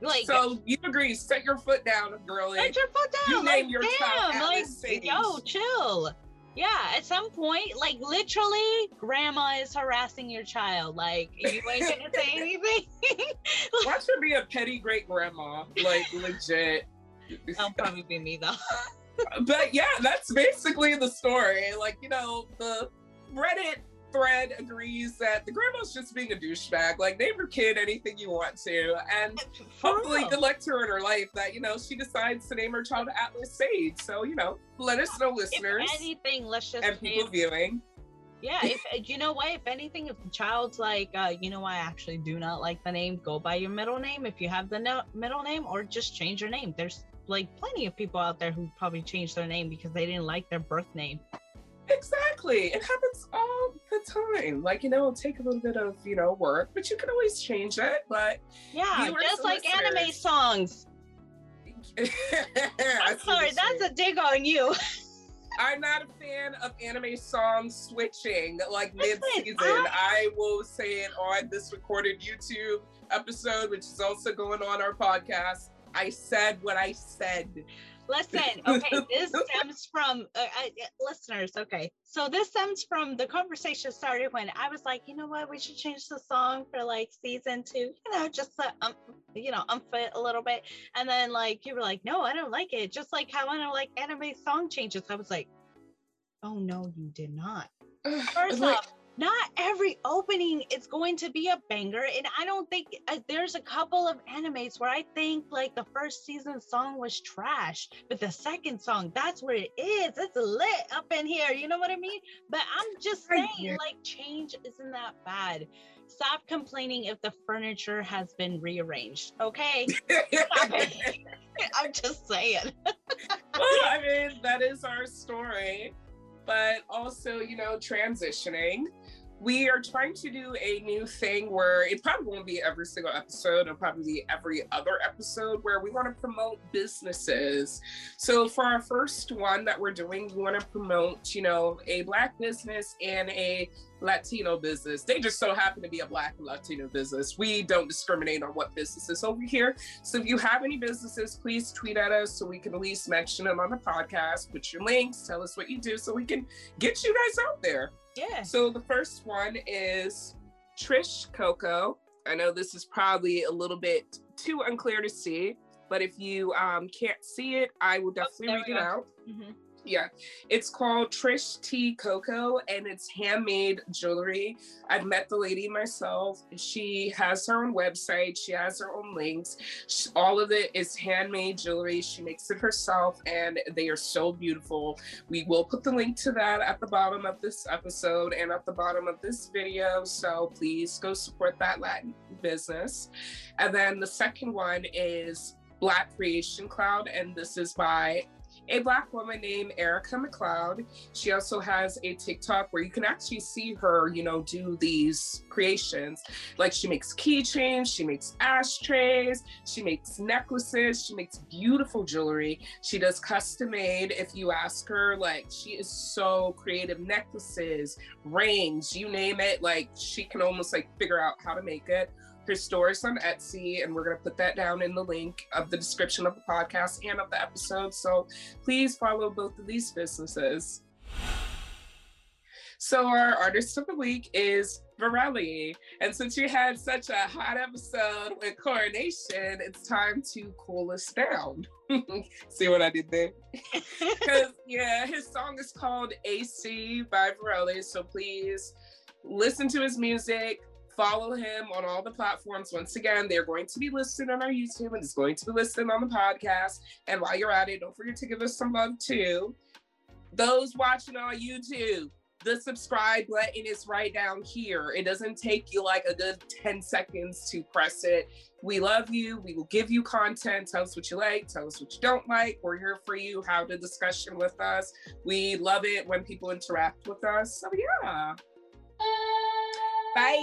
Like, so you agree, set your foot down, girlie. Set your foot down. You name your child Atlas Sage. Yo, chill. Yeah, at some point, like, literally, grandma is harassing your child. Like, you ain't gonna say anything. Like, that should be a petty great-grandma. Like, legit. That'll probably be me, though. But yeah, that's basically the story. Like, you know, the Reddit thread agrees that the grandma's just being a douchebag. Like, name your kid anything you want to. And hopefully good luck to her in her life that, you know, she decides to name her child Atlas Sage. So, you know, let us know, listeners. If anything, let's just and people viewing. Yeah, if you know what, if anything, if the child's like, you know, I actually do not like the name, go by your middle name if you have the middle name, or just change your name. There's like plenty of people out there who probably changed their name because they didn't like their birth name. Exactly. It happens all the time. Like, you know, it'll take a little bit of, you know, work, but you can always change it. But yeah, just like anime songs. I'm sorry, that's a dig on you. I'm not a fan of anime song switching, like, mid-season. I will say it on this recorded YouTube episode, which is also going on our podcast. I said what I said. Listen, okay, this stems from, listeners, okay. So this stems from the conversation started when I was like, you know what, we should change the song for like season 2, you know, just to, you know, umph it a little bit. And then like, you were like, no, I don't like it. Just like how I don't like anime song changes. I was like, oh no, you did not. First off, not every opening is going to be a banger, and I don't think there's a couple of animes where I think like the first season song was trash, but the second song, that's where it is. It's lit up in here, you know what I mean? But I'm just saying, like, change isn't that bad. Stop complaining if the furniture has been rearranged, okay? Stop it. I'm just saying. Well, I mean, that is our story. But also, you know, transitioning. We are trying to do a new thing where it probably won't be every single episode. It'll probably be every other episode where we want to promote businesses. So for our first one that we're doing, we want to promote, you know, a Black business and a Latino business. They just so happen to be a Black and Latino business. We don't discriminate on what businesses over here. So if you have any businesses, please tweet at us so we can at least mention them on the podcast. Put your links, tell us what you do so we can get you guys out there. Yeah. So the first one is Trish Coco. I know this is probably a little bit too unclear to see, but if you can't see it, I will definitely read it out. Mm-hmm. Yeah, it's called Trish T. Coco, and it's handmade jewelry. I've met the lady myself. She has her own website. She has her own links. All of it is handmade jewelry. She makes it herself, and they are so beautiful. We will put the link to that at the bottom of this episode and at the bottom of this video, so please go support that Latin business. And then the second one is Black Creation Cloud, and this is by a Black woman named Erica McLeod. She also has a TikTok where you can actually see her, you know, do these creations. Like, she makes keychains, she makes ashtrays, she makes necklaces, she makes beautiful jewelry. She does custom made. If you ask her, like, she is so creative. Necklaces, rings, you name it. Like, she can almost like figure out how to make it. Her store is on Etsy, and we're going to put that down in the link of the description of the podcast and of the episode. So please follow both of these businesses. So our artist of the week is Varelli. And since you had such a hot episode with Coronation, it's time to cool us down. See what I did there? Because, yeah, his song is called AC by Varelli. So please listen to his music. Follow him on all the platforms. Once again, they're going to be listed on our YouTube, and it's going to be listed on the podcast. And while you're at it, don't forget to give us some love too. Those watching on YouTube, the subscribe button is right down here. It doesn't take you like a good 10 seconds to press it. We love you. We will give you content. Tell us what you like. Tell us what you don't like. We're here for you. Have the discussion with us. We love it when people interact with us. So yeah. Bye. Bye. Let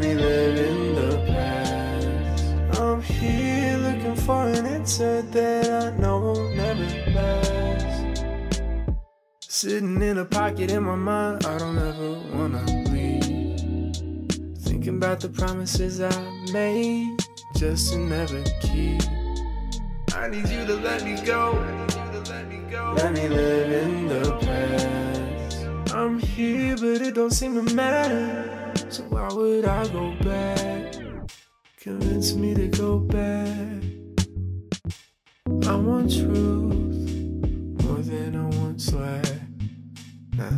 me live in the past. I'm here looking for an answer that I know will never last. Sitting in a pocket in my mind, I don't ever wanna. About the promises I made, just to never keep. I need you to let me go. Let me live in the past. I'm here, but it don't seem to matter. So why would I go back? Convince me to go back. I want truth more than I want slack. Not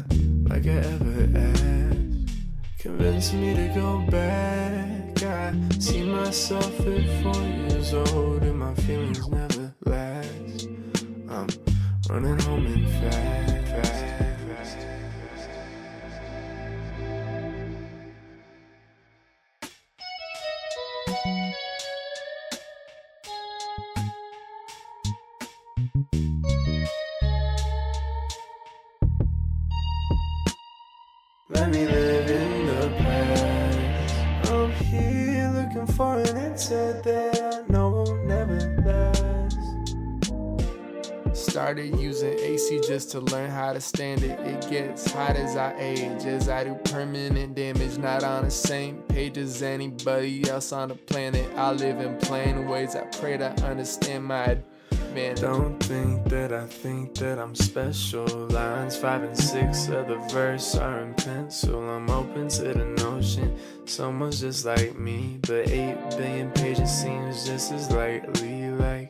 like I ever asked. Convince me to go back. I see myself at 4 years old, and my feelings never last. I'm running home in fast. Let me live in the past. I'm here looking for an answer that I know will never last. Started using AC just to learn how to stand it. It gets hot as I age, as I do permanent damage. Not on the same page as anybody else on the planet. I live in plain ways. I pray to understand my man. Don't think that I think that I'm special. Lines 5 and 6 of the verse are in pencil. I'm open to the notion someone's just like me, but 8 billion pages seems just as likely. Like